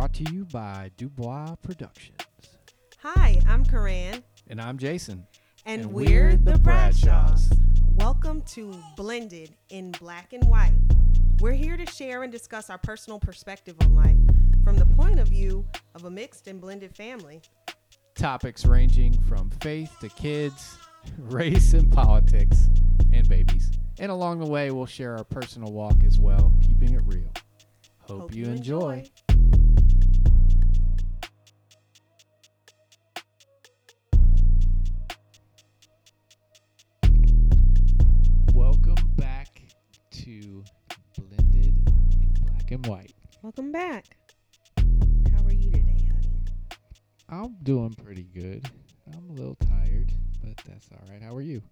brought to you by Dubois Productions. Hi, I'm Karan. And I'm Jason. And we're the Bradshaws. Welcome to Blended in Black and White. We're here to share and discuss our personal perspective on life from the point of view of a mixed and blended family. Topics ranging from faith to kids, race and politics, and babies. And along the way, we'll share our personal walk as well, keeping it real. Hope you enjoy. Welcome back to Blended in Black and White. Welcome back. How are you today, honey? I'm doing pretty good. I'm a little tired, but that's all right. How are you?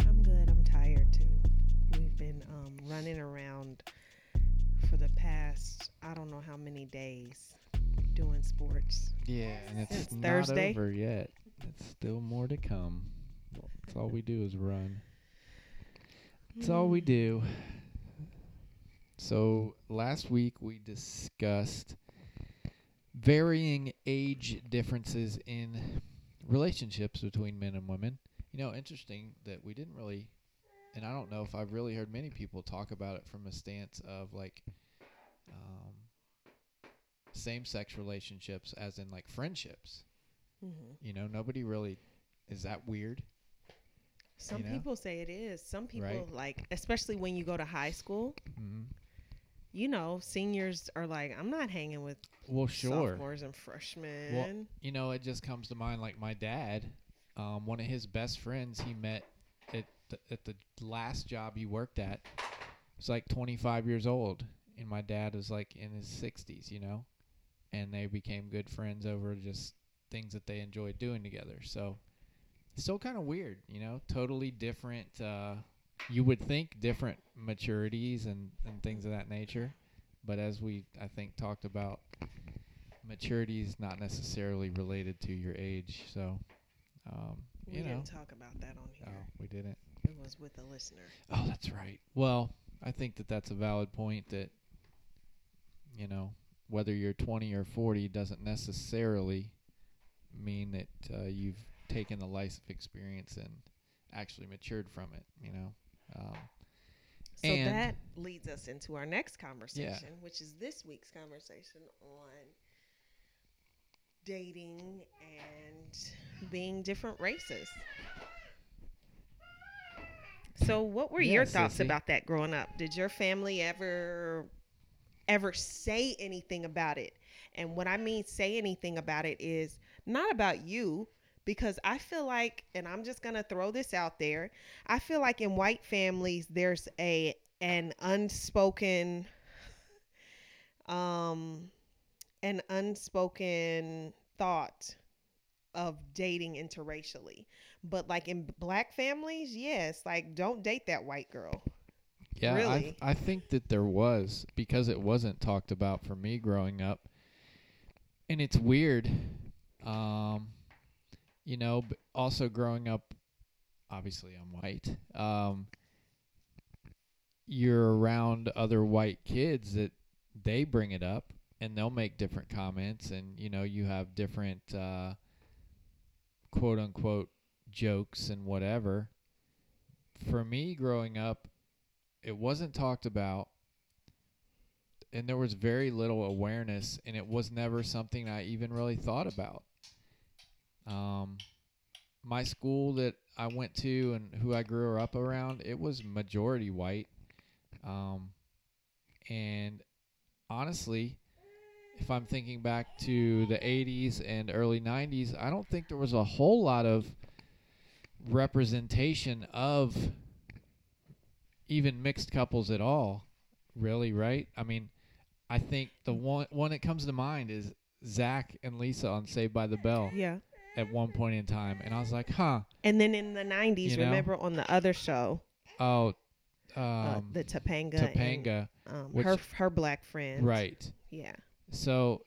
I'm good. I'm tired, too. We've been running around for the past, I don't know how many days, doing sports. Yeah, and it's not Thursday. Over yet. It's still more to come. That's all we do is run. That's all we do. So last week we discussed varying age differences in relationships between men and women. You know, interesting that we didn't really... And I don't know if I've really heard many people talk about it from a stance of, like, same-sex relationships as in, like, friendships. Mm-hmm. You know, nobody really... Is that weird? Some people say it is. Some people, right? Like, especially when you go to high school, mm-hmm. you know, seniors are like, I'm not hanging with sophomores and freshmen. Well, you know, it just comes to mind, like, my dad, one of his best friends he met at the last job he worked at, was like 25 years old, and my dad was like in his 60s, you know, and they became good friends over just things that they enjoyed doing together. So it's still kind of weird, you know, totally different, you would think different maturities and things of that nature, but as we, I think, talked about, maturity is not necessarily related to your age, so... We didn't talk about that on here. Oh, we didn't. It was with a listener. Oh, that's right. Well, I think that that's a valid point that, you know, whether you're 20 or 40 doesn't necessarily mean that you've taken the life experience and actually matured from it, you know. So that leads us into our next conversation, which is this week's conversation on dating and being different races. So what were your thoughts about that growing up? Did your family ever say anything about it? And what I mean say anything about it is not about you, because I feel like, and I'm just going to throw this out there, I feel like in white families there's an unspoken thought of dating interracially, but like in black families, yes, like don't date that white girl. Yeah, really. I think that there was, because it wasn't talked about for me growing up, and it's weird. You know, but also growing up, obviously I'm white. You're around other white kids that they bring it up. And they'll make different comments, and, you know, you have different, quote-unquote, jokes and whatever. For me, growing up, it wasn't talked about, and there was very little awareness, and it was never something I even really thought about. My school that I went to and who I grew up around, it was majority white. And honestly... If I'm thinking back to the 80s and early 90s, I don't think there was a whole lot of representation of even mixed couples at all, really, right? I mean, I think the one that comes to mind is Zach and Lisa on Saved by the Bell. Yeah. At one point in time. And I was like, huh. And then in the 90s, remember on the other show? Oh, the Topanga. And, her black friend. Right. Yeah. So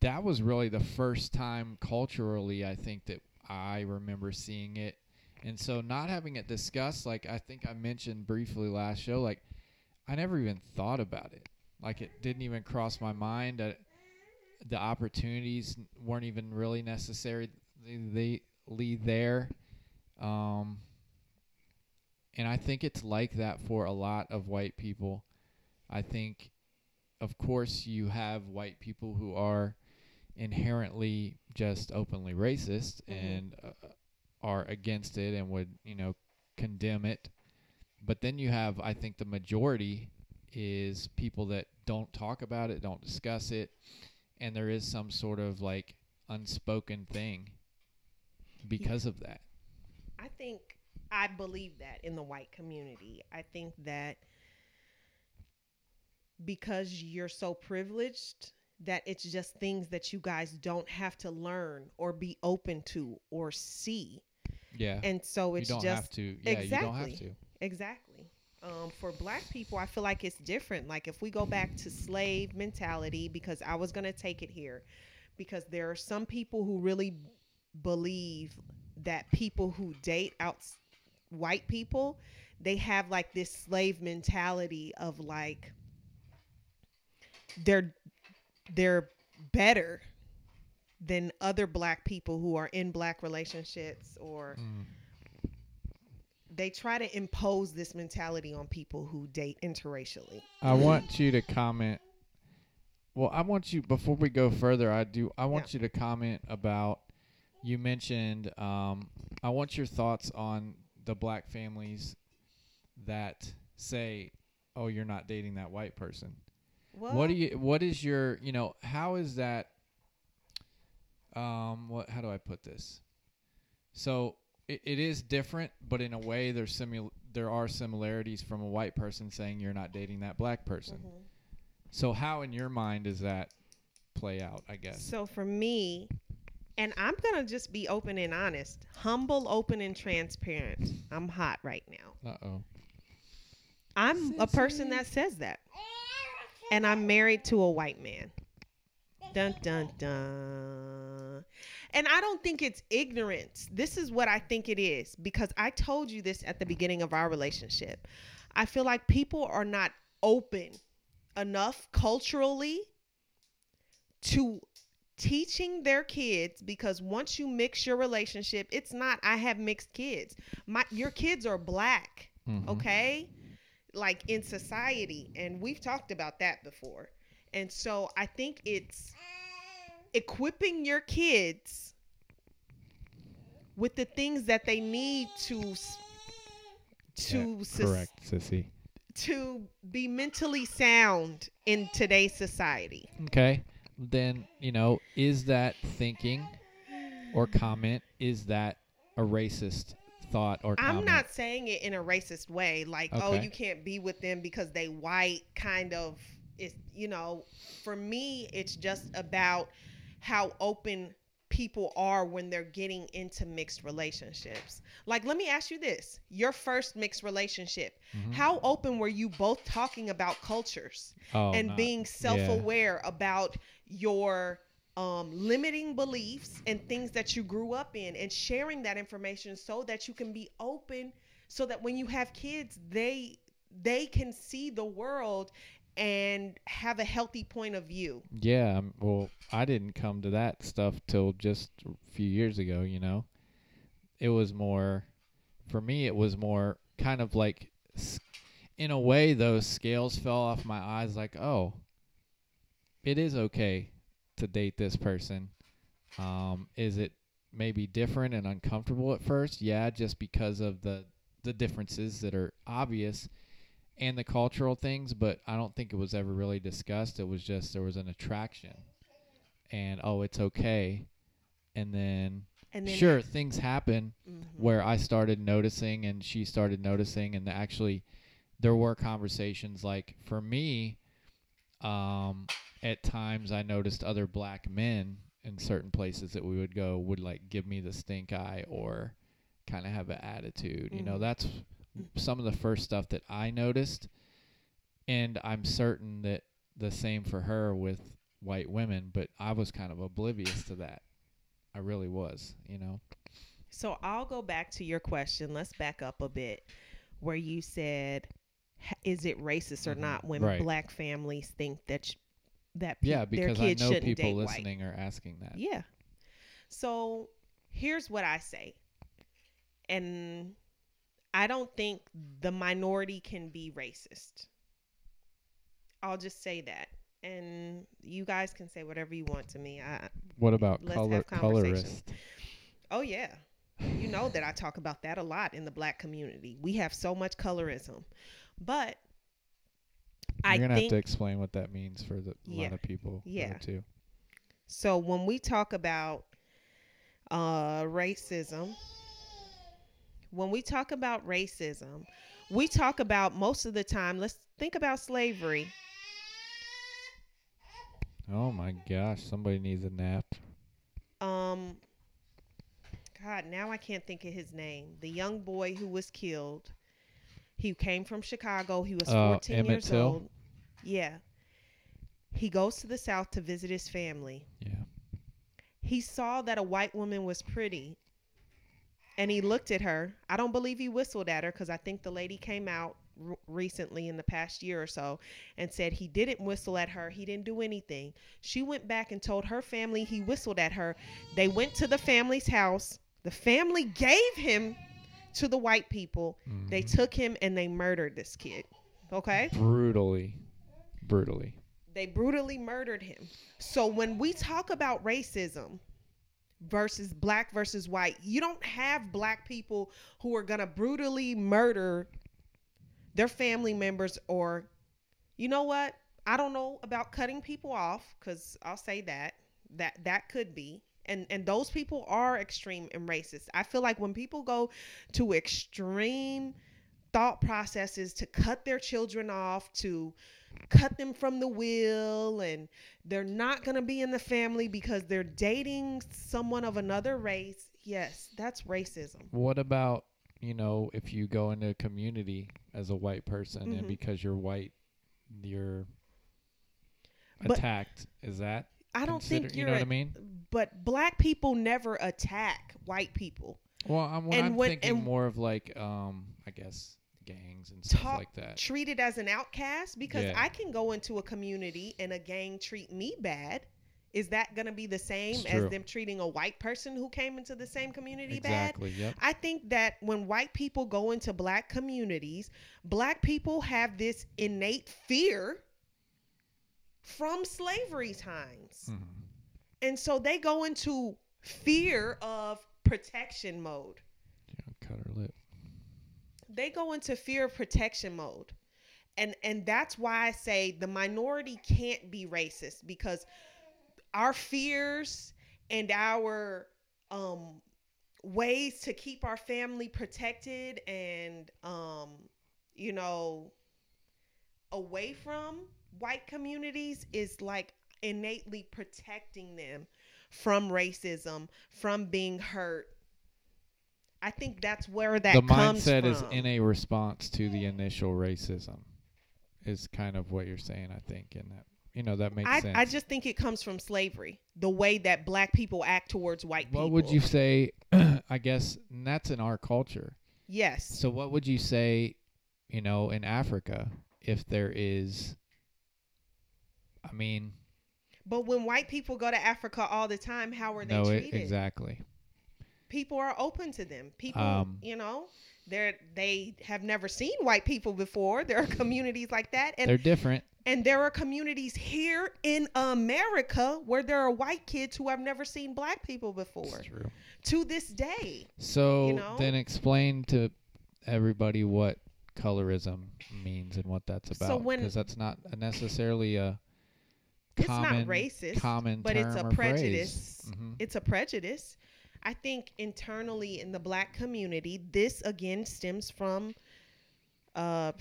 that was really the first time culturally, I think, that I remember seeing it. And so not having it discussed, like I think I mentioned briefly last show, like I never even thought about it. Like it didn't even cross my mind. the opportunities weren't even really necessarily there. And I think it's like that for a lot of white people. I think, of course, you have white people who are inherently just openly racist and are against it and would, you know, condemn it. But then you have, I think the majority is people that don't talk about it, don't discuss it. And there is some sort of like unspoken thing because of that. I think I believe that in the white community. I think that because you're so privileged that it's just things that you guys don't have to learn or be open to or see. Yeah. And so it's just... You don't have to. Yeah, exactly, you don't have to. Exactly. For black people, I feel like it's different. Like if we go back to slave mentality, because I was going to take it here, because there are some people who really believe that people who date out white people, they have like this slave mentality of like they're better than other black people who are in black relationships, or they try to impose this mentality on people who date interracially. I want you to comment. Well, I want you, before we go further, I want you to comment about, you mentioned, I want your thoughts on the black families that say, oh, you're not dating that white person. How do I put this? So it is different, but in a way there are similarities from a white person saying you're not dating that black person. Mm-hmm. So how in your mind does that play out, I guess? So for me, and I'm going to just be open and honest, humble, open, and transparent. I'm hot right now. Uh-oh. I'm a person that says that. And I'm married to a white man. Dun, dun, dun. And I don't think it's ignorance. This is what I think it is, because I told you this at the beginning of our relationship. I feel like people are not open enough culturally to teaching their kids, because once you mix your relationship, it's not, I have mixed kids. Your kids are black, okay? Like in society, and we've talked about that before. And so I think it's equipping your kids with the things that they need to be mentally sound in today's society. Okay. Then, you know, is that thinking or comment, is that a racist thought or comment? I'm not saying it in a racist way, like, okay, oh, you can't be with them because they white, kind of. It's, you know, for me, it's just about how open people are when they're getting into mixed relationships. Like, let me ask you this, your first mixed relationship, how open were you both talking about cultures being self-aware about your limiting beliefs and things that you grew up in, and sharing that information so that you can be open, so that when you have kids, they can see the world and have a healthy point of view. Yeah, well, I didn't come to that stuff till just a few years ago, you know. It was more, for me, it was more kind of like, in a way, those scales fell off my eyes, like, oh, it is okay to date this person. Is it maybe different and uncomfortable at first? Yeah, just because of the differences that are obvious, and the cultural things, but I don't think it was ever really discussed. It was just, there was an attraction and, oh, it's okay. And then sure, things happen where I started noticing and she started noticing, and actually there were conversations. Like for me, at times I noticed other black men in certain places that we would go would like give me the stink eye or kind of have an attitude, you know, that's some of the first stuff that I noticed, and I'm certain that the same for her with white women, but I was kind of oblivious to that. I really was, you know. So I'll go back to your question. Let's back up a bit where you said, is it racist or not when black families think that that because their kids I know people listening are asking that. Yeah. So here's what I say. And I don't think the minority can be racist. I'll just say that. And you guys can say whatever you want to me. What about colorists? Oh, yeah. You know that I talk about that a lot in the black community. We have so much colorism. But I think... You're going to have to explain what that means for a lot of people. Yeah. Too. So when we talk about racism... When we talk about racism, we talk about most of the time, let's think about slavery. Oh my gosh, somebody needs a nap. God, now I can't think of his name. The young boy who was killed. He came from Chicago. He was 14 years old. Yeah. He goes to the South to visit his family. Yeah. He saw that a white woman was pretty. And he looked at her. I don't believe he whistled at her because I think the lady came out recently in the past year or so and said he didn't whistle at her. He didn't do anything. She went back and told her family he whistled at her. They went to the family's house. The family gave him to the white people. Mm-hmm. They took him and they murdered this kid. Okay? Brutally. They brutally murdered him. So when we talk about racism... versus black versus white. You don't have black people who are going to brutally murder their family members or, you know what? I don't know about cutting people off because I'll say that could be. And those people are extreme and racist. I feel like when people go to extreme thought processes to cut their children off, to cut them from the will, and they're not going to be in the family because they're dating someone of another race. Yes, that's racism. What about, if you go into a community as a white person mm-hmm. and because you're white, you're attacked? Is that? I don't think you know what I mean? But black people never attack white people. Well, I'm thinking more of like, I guess... gangs and stuff like that. Treated as an outcast because I can go into a community and a gang treat me bad. Is that going to be the same as them treating a white person who came into the same community bad? Yep. I think that when white people go into black communities, black people have this innate fear from slavery times. Mm-hmm. And so they go into fear of protection mode. Yeah, cut her lip. They go into fear of protection mode. And that's why I say the minority can't be racist because our fears and our ways to keep our family protected and, away from white communities is like innately protecting them from racism, from being hurt. I think that's where that comes from. The mindset is in a response to the initial racism is kind of what you're saying, I think. And that, that makes sense. I just think it comes from slavery, the way that black people act towards white people. What would you say, I guess, and that's in our culture. Yes. So what would you say, in Africa, if there is, But when white people go to Africa all the time, how are they treated? Exactly. People are open to them. People, they have never seen white people before. There are communities like that. And they're different. And there are communities here in America where there are white kids who have never seen black people before. That's true. To this day. So then explain to everybody what colorism means and what that's about. Because that's not necessarily a common but term it's a prejudice. Mm-hmm. It's a prejudice. I think internally in the black community, this again stems from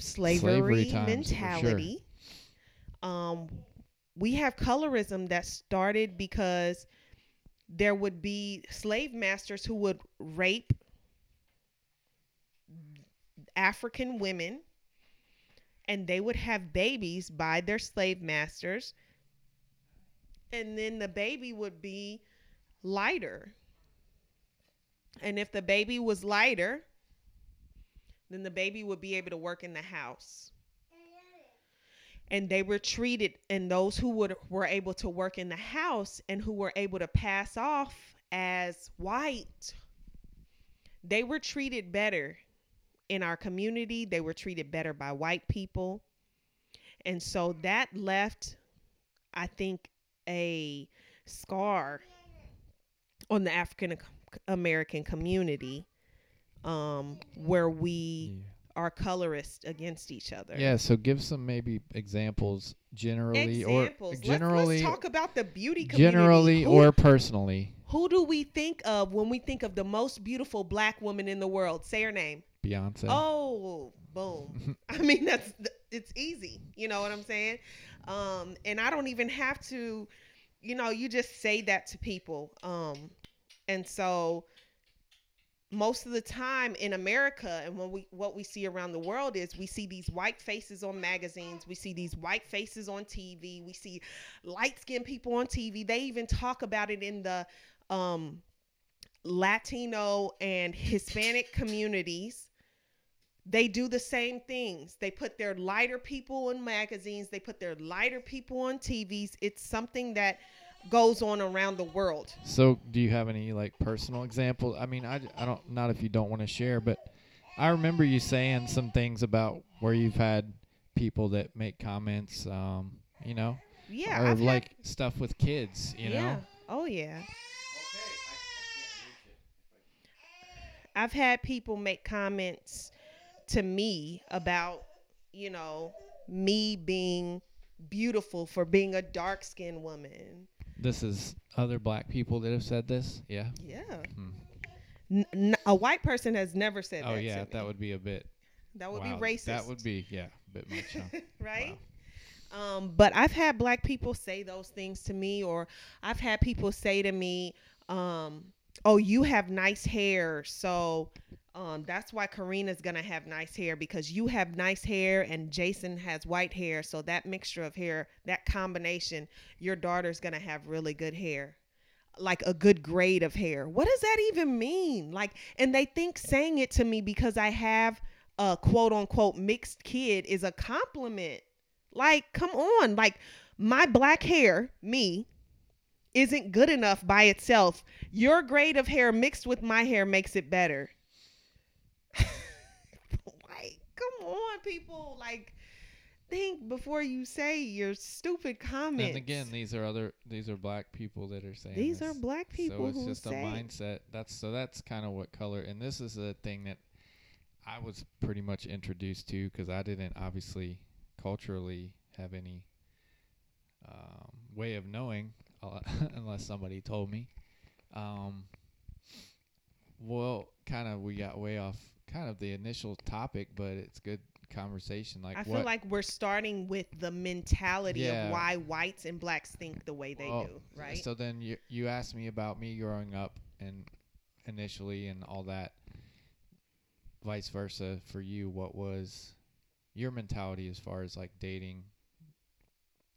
slavery mentality. Sure. We have colorism that started because there would be slave masters who would rape African women, and they would have babies by their slave masters, and then the baby would be lighter. And if the baby was lighter, then the baby would be able to work in the house. And they were treated, and those who were able to work in the house and who were able to pass off as white, they were treated better in our community. They were treated better by white people. And so that left, I think, a scar on the African American community, where we are colorist against each other. Yeah. So give some maybe examples generally. Or generally. Let's talk about the beauty community. Generally or personally. Who do we think of when we think of the most beautiful black woman in the world? Say her name. Beyonce. Oh, boom. I mean, it's easy. You know what I'm saying? And I don't even have to, you just say that to people. And so most of the time in America, and what we see around the world is we see these white faces on magazines. We see these white faces on TV. We see light-skinned people on TV. They even talk about it in the Latino and Hispanic communities. They do the same things. They put their lighter people in magazines. They put their lighter people on TVs. It's something that goes on around the world. So do you have any personal examples? I mean, I don't, not if you don't want to share, but I remember you saying some things about where you've had people that make comments, Yeah. Or I've had stuff with kids, you know? Oh, yeah. I've had people make comments to me about, me being beautiful for being a dark-skinned woman. This is other black people that have said this? Yeah. Yeah. Hmm. A white person has never said that. Oh, yeah. That would be a bit. That would be racist. That would be, a bit much. Huh? Right? Wow. But I've had black people say those things to me, or I've had people say to me, oh, you have nice hair. So that's why Karina's going to have nice hair, because you have nice hair and Jason has white hair. So that mixture of hair, that combination, your daughter's going to have really good hair, like a good grade of hair. What does that even mean? And they think saying it to me because I have a quote unquote mixed kid is a compliment. Come on. My black hair, me, isn't good enough by itself. Your grade of hair mixed with my hair makes it better. Come on, people. Think before you say your stupid comments. And again, these are black people that are saying these this. Are black people. So it's just a mindset. That's kind of what color. And this is a thing that I was pretty much introduced to, because I didn't obviously culturally have any way of knowing. Unless somebody told me. We got way off kind of the initial topic, but it's good conversation. I feel like we're starting with the mentality of why whites and blacks think the way they do, right? So then you asked me about me growing up and initially and all that, vice versa for you. What was your mentality as far as dating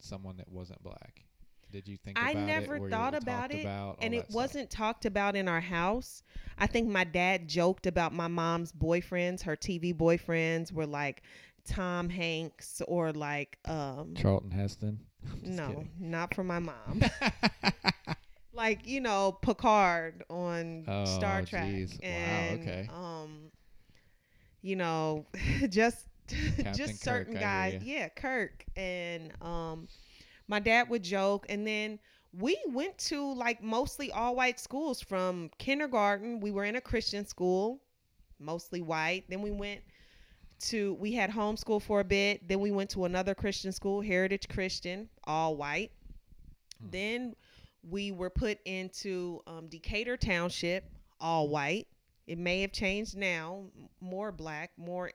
someone that wasn't black? Did you think about it? I never thought about it, and it wasn't talked about in our house. I think my dad joked about my mom's boyfriends. Her TV boyfriends were Tom Hanks or Charlton Heston. No, not for my mom. Picard on Star Trek. Geez. And, wow, okay. Just certain guys. Yeah, Kirk and my dad would joke, and then we went to mostly all white schools from kindergarten. We were in a Christian school, mostly white. Then we had homeschool for a bit. Then we went to another Christian school, Heritage Christian, all white. Hmm. Then we were put into Decatur Township, all white. It may have changed now, more black, more,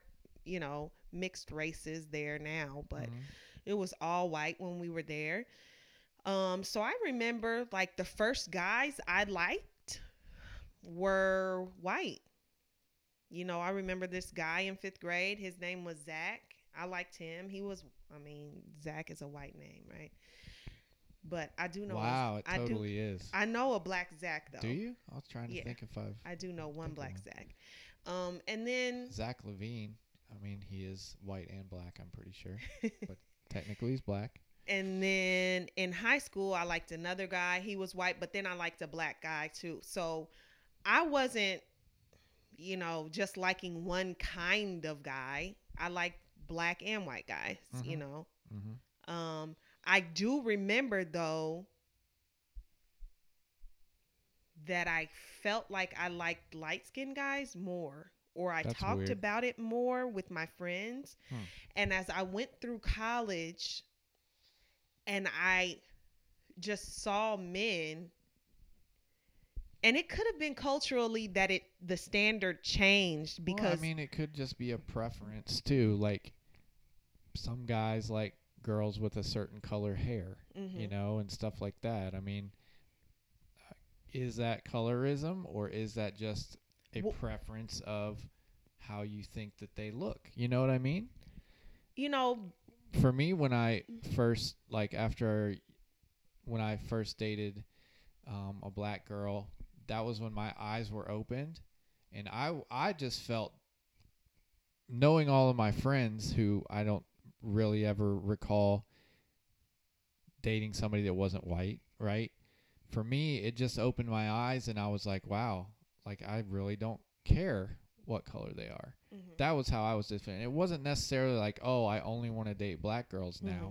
mixed races there now, but... Mm-hmm. It was all white when we were there. So I remember the first guys I liked were white. I remember this guy in 5th grade. His name was Zach. I liked him. Zach is a white name, right? But I do know. Wow, it totally is. I know a black Zach, though. Do you? I was trying to think if I've. I do know one black Zach. And then. Zach Levine. He is white and black, I'm pretty sure. But Technically, he's black. And then in high school, I liked another guy. He was white, but then I liked a black guy too. So I wasn't, you know, just liking one kind of guy. I liked black and white guys, mm-hmm. you know. Mm-hmm. I do remember, though, that I felt like I liked light-skinned guys more, or I That's talked weird. About it more with my friends. Hmm. And as I went through college and I just saw men, and it could have been culturally that the standard changed because... Well, I mean, it could just be a preference, too. Like, some guys like girls with a certain color hair, mm-hmm. you know, and stuff like that. I mean... Is that colorism, or is that just a preference of how you think that they look? You know what I mean? You know, for me, when I first, like, when I first dated a black girl, that was when my eyes were opened. And I just felt, knowing all of my friends who I don't really ever recall dating somebody that wasn't white, right? For me, it just opened my eyes, and I was like, wow, like, I really don't care what color they are. Mm-hmm. That was how I was different. It wasn't necessarily like, oh, I only want to date black girls now, mm-hmm.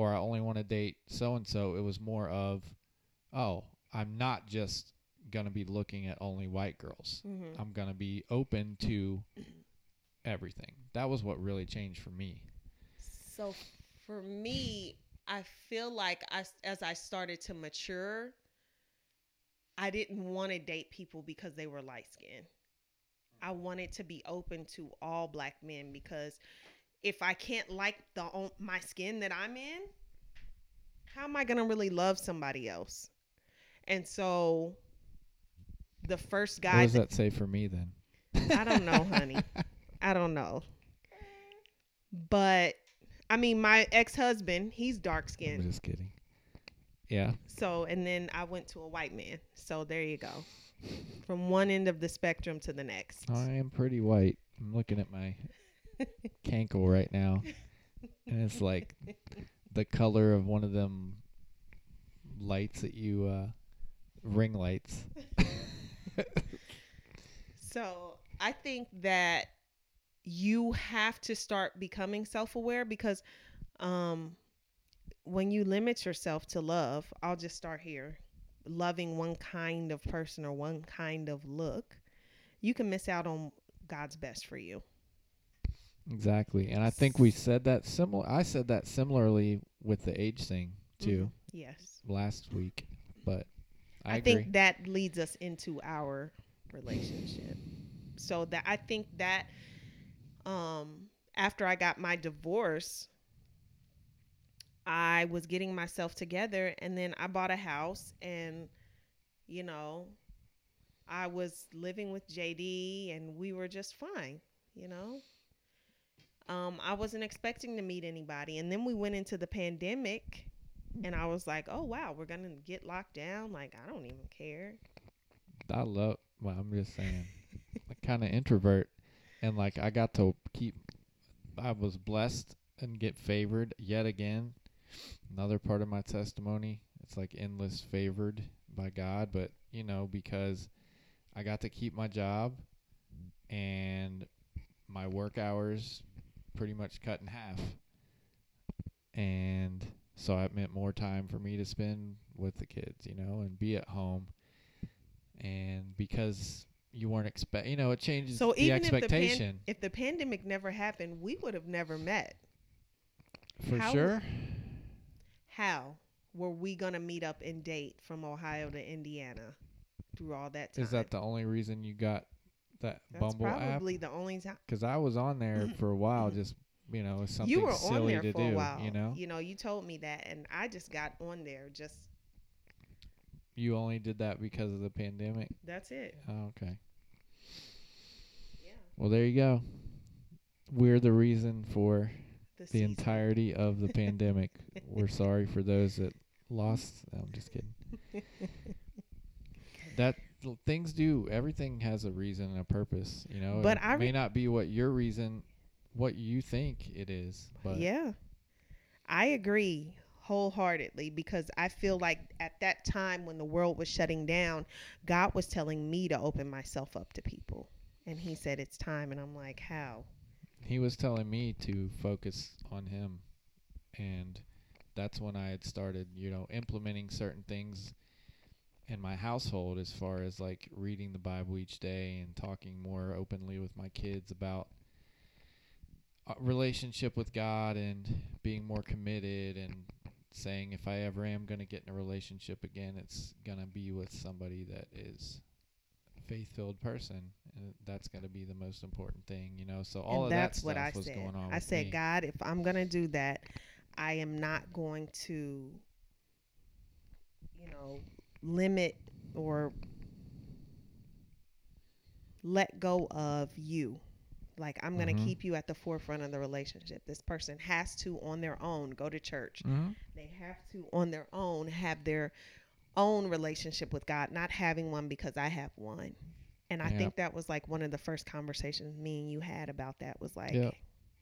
or I only want to date so-and-so. It was more of, oh, I'm not just going to be looking at only white girls. Mm-hmm. I'm going to be open to everything. That was what really changed for me. So for me... I feel like as I started to mature, I didn't want to date people because they were light-skinned. I wanted to be open to all black men, because if I can't like my skin that I'm in, how am I going to really love somebody else? And so the first guy... What does that say for me then? I don't know, honey. I don't know. But... I mean, my ex-husband, he's dark-skinned. I'm just kidding. Yeah. So, and then I went to a white man. So, there you go. From one end of the spectrum to the next. I am pretty white. I'm looking at my cankle right now. And it's like the color of one of them lights that you, ring lights. So, I think that you have to start becoming self-aware, because when you limit yourself to love, I'll just start here, loving one kind of person or one kind of look, you can miss out on God's best for you. Exactly. And I think we said that similarly with the age thing too. Mm-hmm. Yes. Last week, but I agree. Think that leads us into our relationship. So that I think that after I got my divorce, I was getting myself together, and then I bought a house, and, you know, I was living with JD, and we were just fine, you know. I wasn't expecting to meet anybody, and then we went into the pandemic, and I was like, oh, wow, we're going to get locked down. Like, I don't even care. I'm just saying, I'm kind of introvert. And, like, I got to I was blessed and get favored yet again. Another part of my testimony. It's like endless favored by God. But, you know, because I got to keep my job, and my work hours pretty much cut in half. And so it meant more time for me to spend with the kids, you know, and be at home. And because... You weren't expect, you know, it changes so the expectation. If the pandemic never happened, we would have never met. For sure. How were we going to meet up and date from Ohio to Indiana through all that time? Is that the only reason you got that Bumble app? That's probably the only time. Because I was on there for a while, just, you know, something you were silly on there to for do. A while. You know, you told me that, and I just got on there just. You only did that because of the pandemic? That's it. Oh, okay. Yeah. Well, there you go. We're the reason for the entirety of the pandemic. We're sorry for those that lost. No, I'm just kidding. Everything has a reason and a purpose, you know. But it may not be what you think it is. But yeah. I agree wholeheartedly, because I feel like at that time when the world was shutting down, God was telling me to open myself up to people. And he said, it's time. And I'm like, how? He was telling me to focus on him. And that's when I had started, you know, implementing certain things in my household, as far as like reading the Bible each day and talking more openly with my kids about relationship with God and being more committed, and saying if I ever am going to get in a relationship again, it's going to be with somebody that is a faith-filled person, and that's going to be the most important thing, you know. So all and of that stuff I was said. Going on. I said, God, if I'm going to do that, I am not going to, you know, limit or let go of you. Like, I'm going to keep you at the forefront of the relationship. This person has to, on their own, go to church. Mm-hmm. They have to, on their own, have their own relationship with God, not having one because I have one. And I think that was, like, one of the first conversations me and you had about that was, like... Yeah.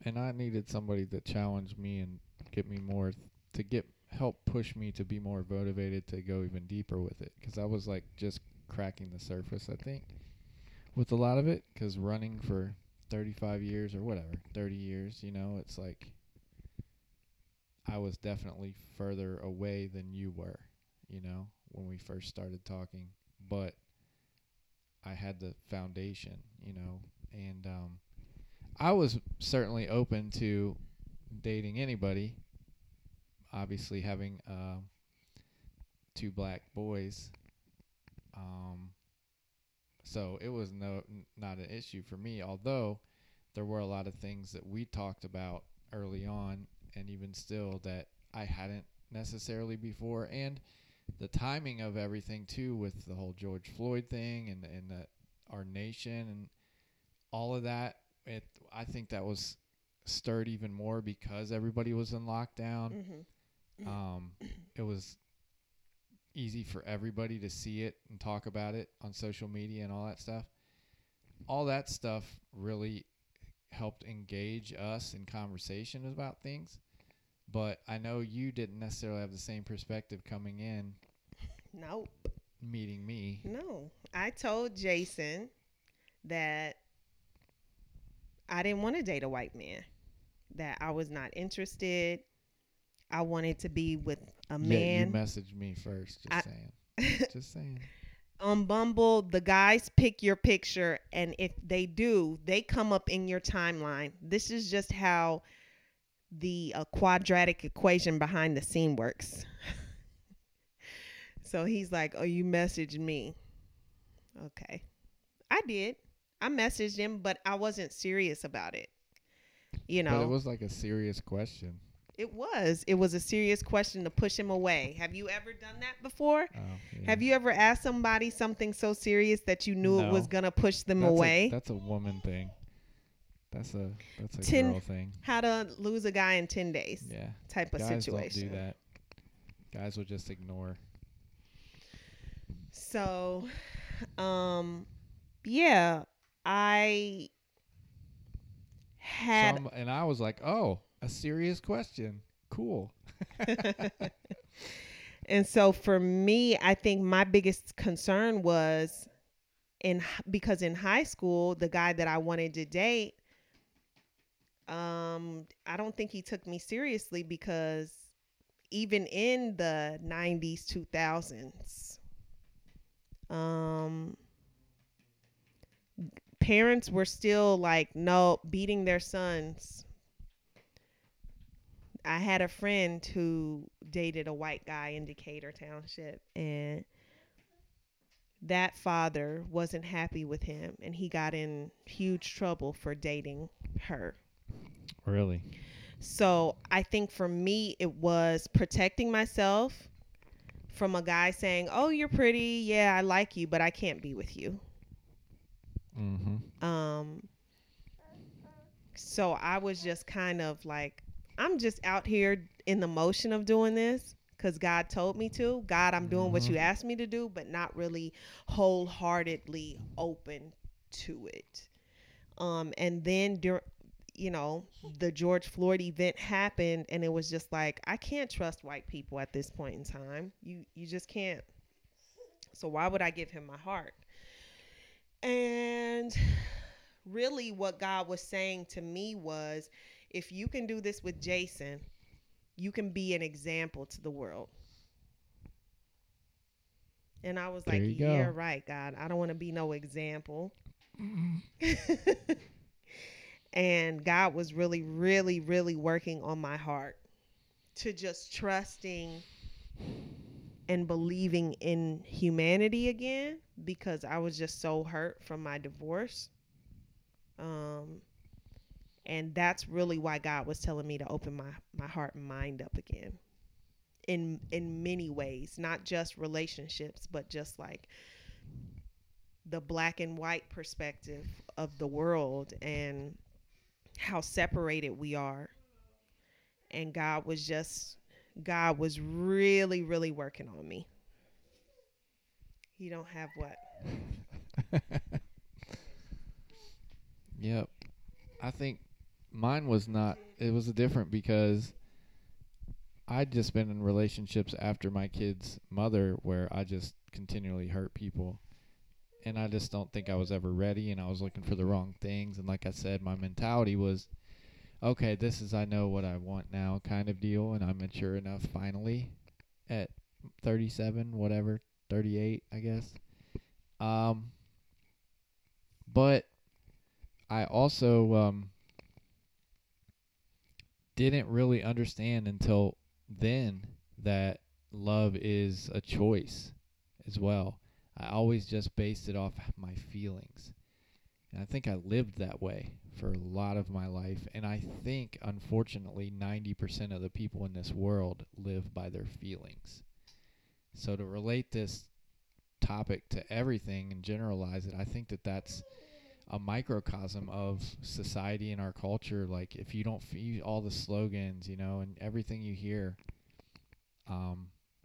And I needed somebody to challenge me and get me more... to get help push me to be more motivated to go even deeper with it. Because I was, like, just cracking the surface, I think, with a lot of it. Because running for... 35 years or whatever, 30 years, you know, it's like I was definitely further away than you were, you know, when we first started talking, but I had the foundation, you know, and I was certainly open to dating anybody, obviously having 2 black boys, so it was not an issue for me, although there were a lot of things that we talked about early on and even still that I hadn't necessarily before. And the timing of everything, too, with the whole George Floyd thing and our nation and all of that, I think that was stirred even more because everybody was in lockdown. Mm-hmm. It was... easy for everybody to see it and talk about it on social media and all that stuff. All that stuff really helped engage us in conversation about things. But I know you didn't necessarily have the same perspective coming in. Nope. Meeting me. No. I told Jason that I didn't want to date a white man, that I was not interested. I wanted to be with a man. You messaged me first, just saying. Just saying. On Bumble, the guys pick your picture, and if they do, they come up in your timeline. This is just how the quadratic equation behind the scene works. So he's like, oh, you messaged me. Okay. I did. I messaged him, but I wasn't serious about it. You know. But it was like a serious question. It was a serious question to push him away. Have you ever done that before? Oh, yeah. Have you ever asked somebody something so serious that you knew it was going to push them away? That's a woman thing. That's a girl thing. How to lose a guy in 10 days. Yeah. Type guys of situation. Guys don't do that. Guys will just ignore. So, I had... and I was like, oh... a serious question. Cool. And so for me, I think my biggest concern was because in high school, the guy that I wanted to date, I don't think he took me seriously, because even in the 90s, 2000s, parents were still like, no, beating their sons. I had a friend who dated a white guy in Decatur Township, and that father wasn't happy with him, and he got in huge trouble for dating her. Really? So I think for me, it was protecting myself from a guy saying, oh, you're pretty. Yeah, I like you, but I can't be with you. Mm-hmm. So I was just kind of like, I'm just out here in the motion of doing this because God told me to. God, I'm doing what you asked me to do, but not really wholeheartedly open to it. And then you know, the George Floyd event happened, and it was just like, I can't trust white people at this point in time. You just can't. So why would I give him my heart? And really what God was saying to me was, if you can do this with Jason, you can be an example to the world. And I was like, yeah, right, God. I don't want to be no example. And God was really, really, really working on my heart to just trusting and believing in humanity again, because I was just so hurt from my divorce. And that's really why God was telling me to open my heart and mind up again in many ways, not just relationships, but just like the black and white perspective of the world and how separated we are. And God was really, really working on me. You don't have what? Yep. I think mine was not, it was different because I'd just been in relationships after my kid's mother where I just continually hurt people. And I just don't think I was ever ready, and I was looking for the wrong things. And like I said, my mentality was, okay, this is, I know what I want now kind of deal, and I'm mature enough finally at 37, whatever, 38, I guess. But I also didn't really understand until then that love is a choice as well. I always just based it off my feelings. And I think I lived that way for a lot of my life. And I think, unfortunately, 90% of the people in this world live by their feelings. So to relate this topic to everything and generalize it, I think that that's a microcosm of society and our culture. Like, if you don't feel all the slogans, you know, and everything you hear,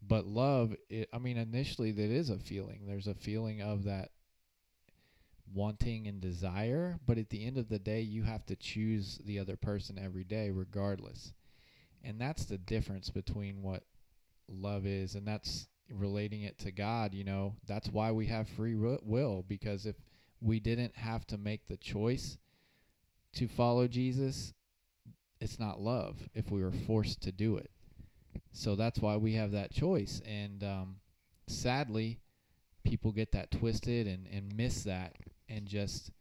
but love, initially that is a feeling. There's a feeling of that wanting and desire. But at the end of the day, you have to choose the other person every day regardless. And that's the difference between what love is. And that's relating it to God, you know. That's why we have free will. Because if we didn't have to make the choice to follow Jesus, it's not love if we were forced to do it. So that's why we have that choice. And sadly, people get that twisted and miss that and just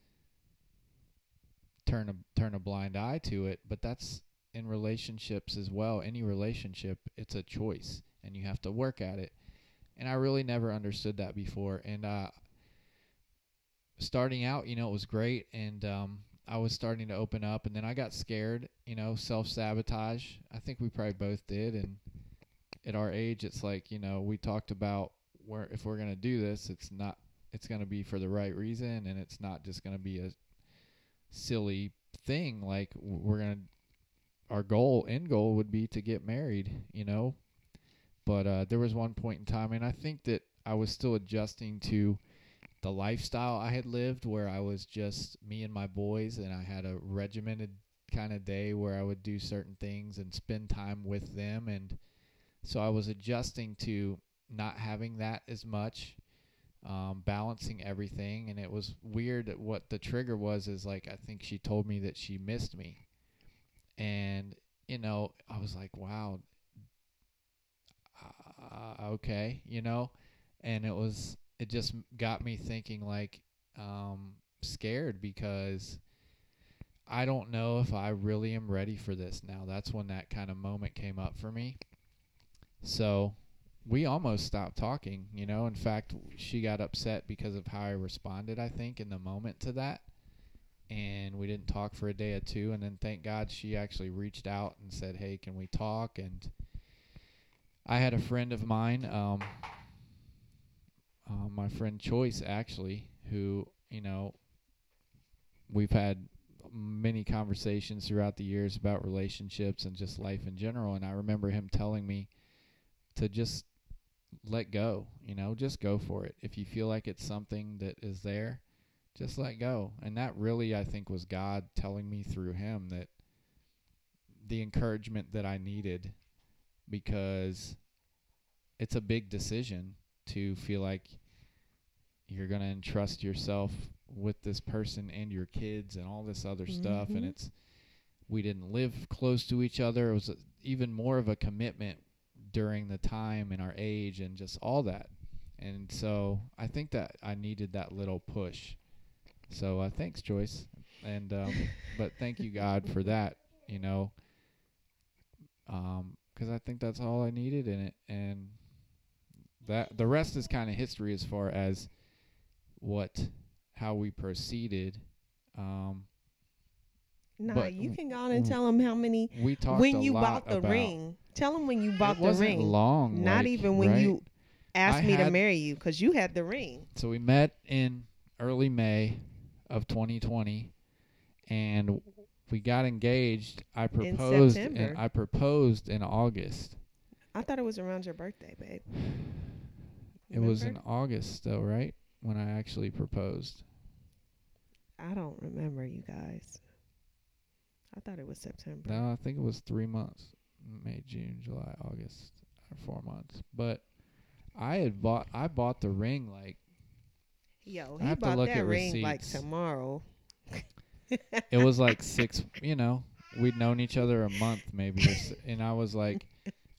turn a blind eye to it. But that's in relationships as well. Any relationship, it's a choice, and you have to work at it. And I really never understood that before. And starting out, you know, it was great. And I was starting to open up, and then I got scared, you know, self-sabotage. I think we probably both did. And at our age, it's like, you know, we talked about where if we're going to do this, it's going to be for the right reason. And it's not just going to be a silly thing. Like our end goal would be to get married, you know, but there was one point in time, and I think that I was still adjusting to the lifestyle I had lived, where I was just me and my boys, and I had a regimented kind of day where I would do certain things and spend time with them. And so I was adjusting to not having that as much, balancing everything. And it was weird what the trigger was, is like, I think she told me that she missed me. And, you know, I was like, wow, okay, you know. And it just got me thinking, like, scared, because I don't know if I really am ready for this now. That's when that kind of moment came up for me. So we almost stopped talking, you know. In fact, she got upset because of how I responded, I think, in the moment to that. And we didn't talk for a day or two. And then, thank God, she actually reached out and said, hey, can we talk? And I had a friend of mine, my friend Choice, actually, who, you know, we've had many conversations throughout the years about relationships and just life in general. And I remember him telling me to just let go, you know, just go for it. If you feel like it's something that is there, Just let go. And that really, I think, was God telling me through him that the encouragement that I needed, because it's a big decision to feel like you're going to entrust yourself with this person and your kids and all this other stuff. And we didn't live close to each other. It was even more of a commitment during the time and our age and just all that. And so I think that I needed that little push. So thanks, Joyce. And but thank you, God, for that, you know, because I think that's all I needed in it. And that the rest is kind of history as far as how we proceeded. You can go on and tell them how many we talked when you bought the ring. Tell them when you bought the ring. It wasn't long. Not like, even when you asked me to marry you, because you had the ring. So we met in early May of 2020, and we got engaged. I proposed in September. I proposed in August. I thought it was around your birthday, babe. Remember? It was in August, though, right? When I actually proposed. I don't remember, you guys. I thought it was September. No, I think it was 3 months. May, June, July, August, or 4 months. But I bought the ring like. Yo, he bought that ring like tomorrow. It was like six, you know, we'd known each other a month maybe. And I was like,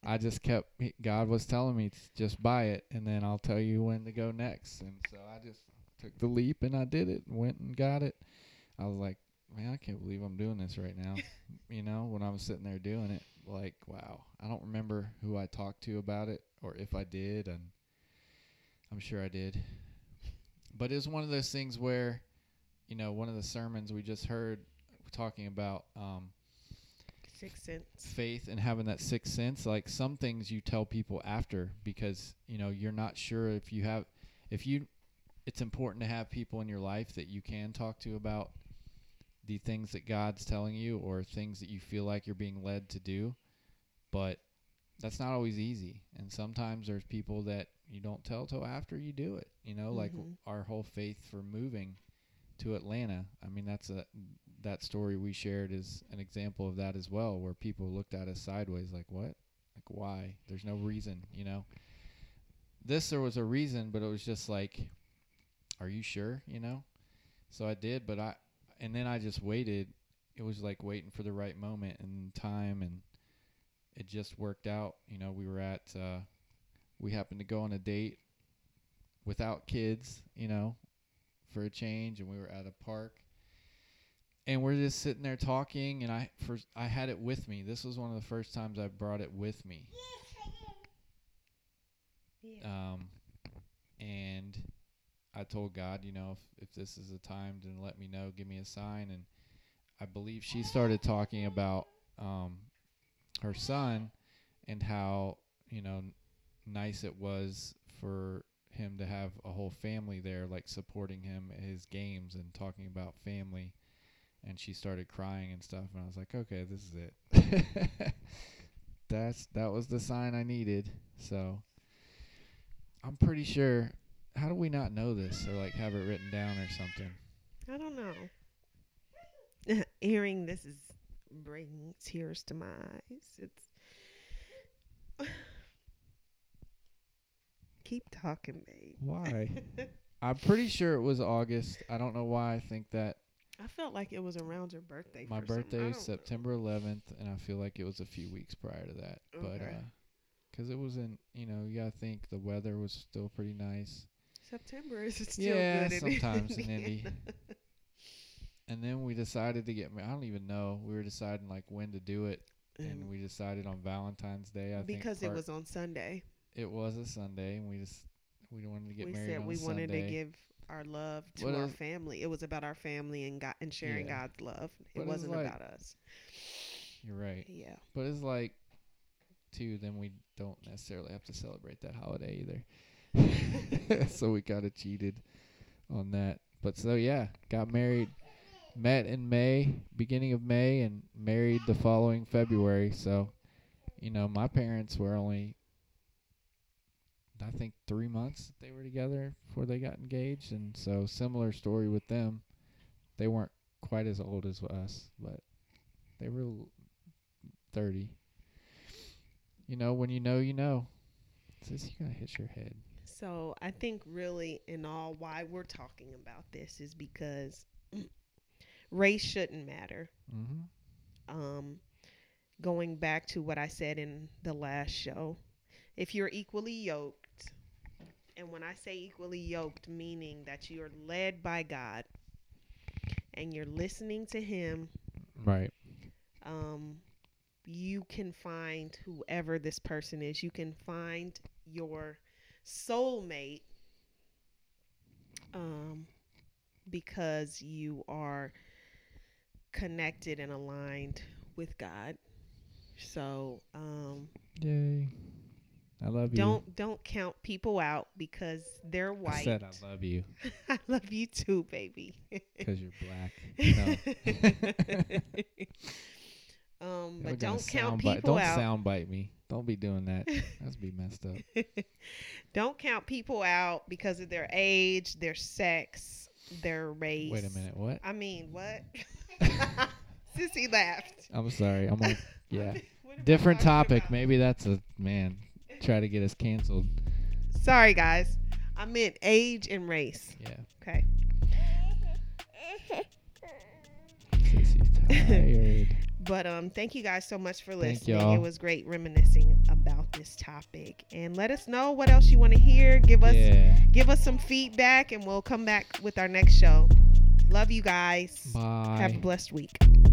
I just kept, God was telling me to just buy it and then I'll tell you when to go next. And so I just took the leap and I did it, went and got it. I was like, man, I can't believe I'm doing this right now. You know, when I was sitting there doing it, like, wow. I don't remember who I talked to about it or if I did, and I'm sure I did. But it's one of those things where, you know, one of the sermons we just heard talking about sixth sense, faith, and having that sixth sense. Like some things you tell people after because, you know, you're not sure it's important to have people in your life that you can talk to about the things that God's telling you or things that you feel like you're being led to do. But that's not always easy. And sometimes there's people that you don't tell till after you do it. You know, like our whole faith for moving to Atlanta. I mean, that story we shared is an example of that as well, where people looked at us sideways like, what? Like, why? There's no reason, you know. There was a reason, but it was just like, are you sure, you know? So I did, but and then I just waited. It was like waiting for the right moment and time, and it just worked out. You know, we happened to go on a date without kids, you know, for a change, and we were at a park, and we're just sitting there talking, and I had it with me. This was one of the first times I brought it with me. Yeah. And I told God, you know, if this is the time, then let me know, give me a sign. And I believe she started talking about her son and how, you know, nice it was for him to have a whole family there, like supporting him at his games and talking about family. And she started crying and stuff. And I was like, okay, this is it. That was the sign I needed. So I'm pretty sure. How do we not know this or like have it written down or something? I don't know. Hearing this is bringing tears to my eyes. It's keep talking, babe. Why? I'm pretty sure it was August. I don't know why I think that. I felt like it was around your birthday. My birthday is September 11th, and I feel like it was a few weeks prior to that. Okay. But because it wasn't, you know, you gotta think the weather was still pretty nice. September is still good. Yeah, sometimes in Indy. And then we decided to get married. I don't even know. We were deciding, like, when to do it. And we decided on Valentine's Day, I think. Because it was on Sunday. It was a Sunday. And we wanted to get married on Sunday. We said we wanted to give our love to our family. It was about our family and God, and sharing God's love. It wasn't about us. You're right. Yeah. But it's like, too, then we don't necessarily have to celebrate that holiday either. So we kind of cheated on that. But so, yeah, got married, met in May, beginning of May, and married the following February. So, you know, my parents were only I think 3 months that they were together before they got engaged, and so similar story with them. They weren't quite as old as us, but they were 30. You know, when you know, you know. It's just, you're gonna hit your head. So I think really in all why we're talking about this is because race shouldn't matter. Mm-hmm. Going back to what I said in the last show, if you're equally yoked, and when I say equally yoked, meaning that you're led by God and you're listening to Him, right? You can find whoever this person is. You can find your soulmate, because you are connected and aligned with God. So, yay. I love you. Don't count people out because they're white. I said I love you. I love you too, baby. Because you're black. No. But don't count people out. Don't soundbite me. Don't be doing that. That's be messed up. Don't count people out because of their age, their sex, their race. Wait a minute. What? I mean, what? Sissy laughed. I'm sorry. I'm like, yeah. Different topic. About? Maybe that's a man. Try to get us canceled. Sorry, guys. I meant age and race. Yeah. Okay. Sissy's tired. But thank you guys so much for listening. It was great reminiscing about this topic. And let us know what else you want to hear. Give us some feedback, and we'll come back with our next show. Love you guys. Bye. Have a blessed week.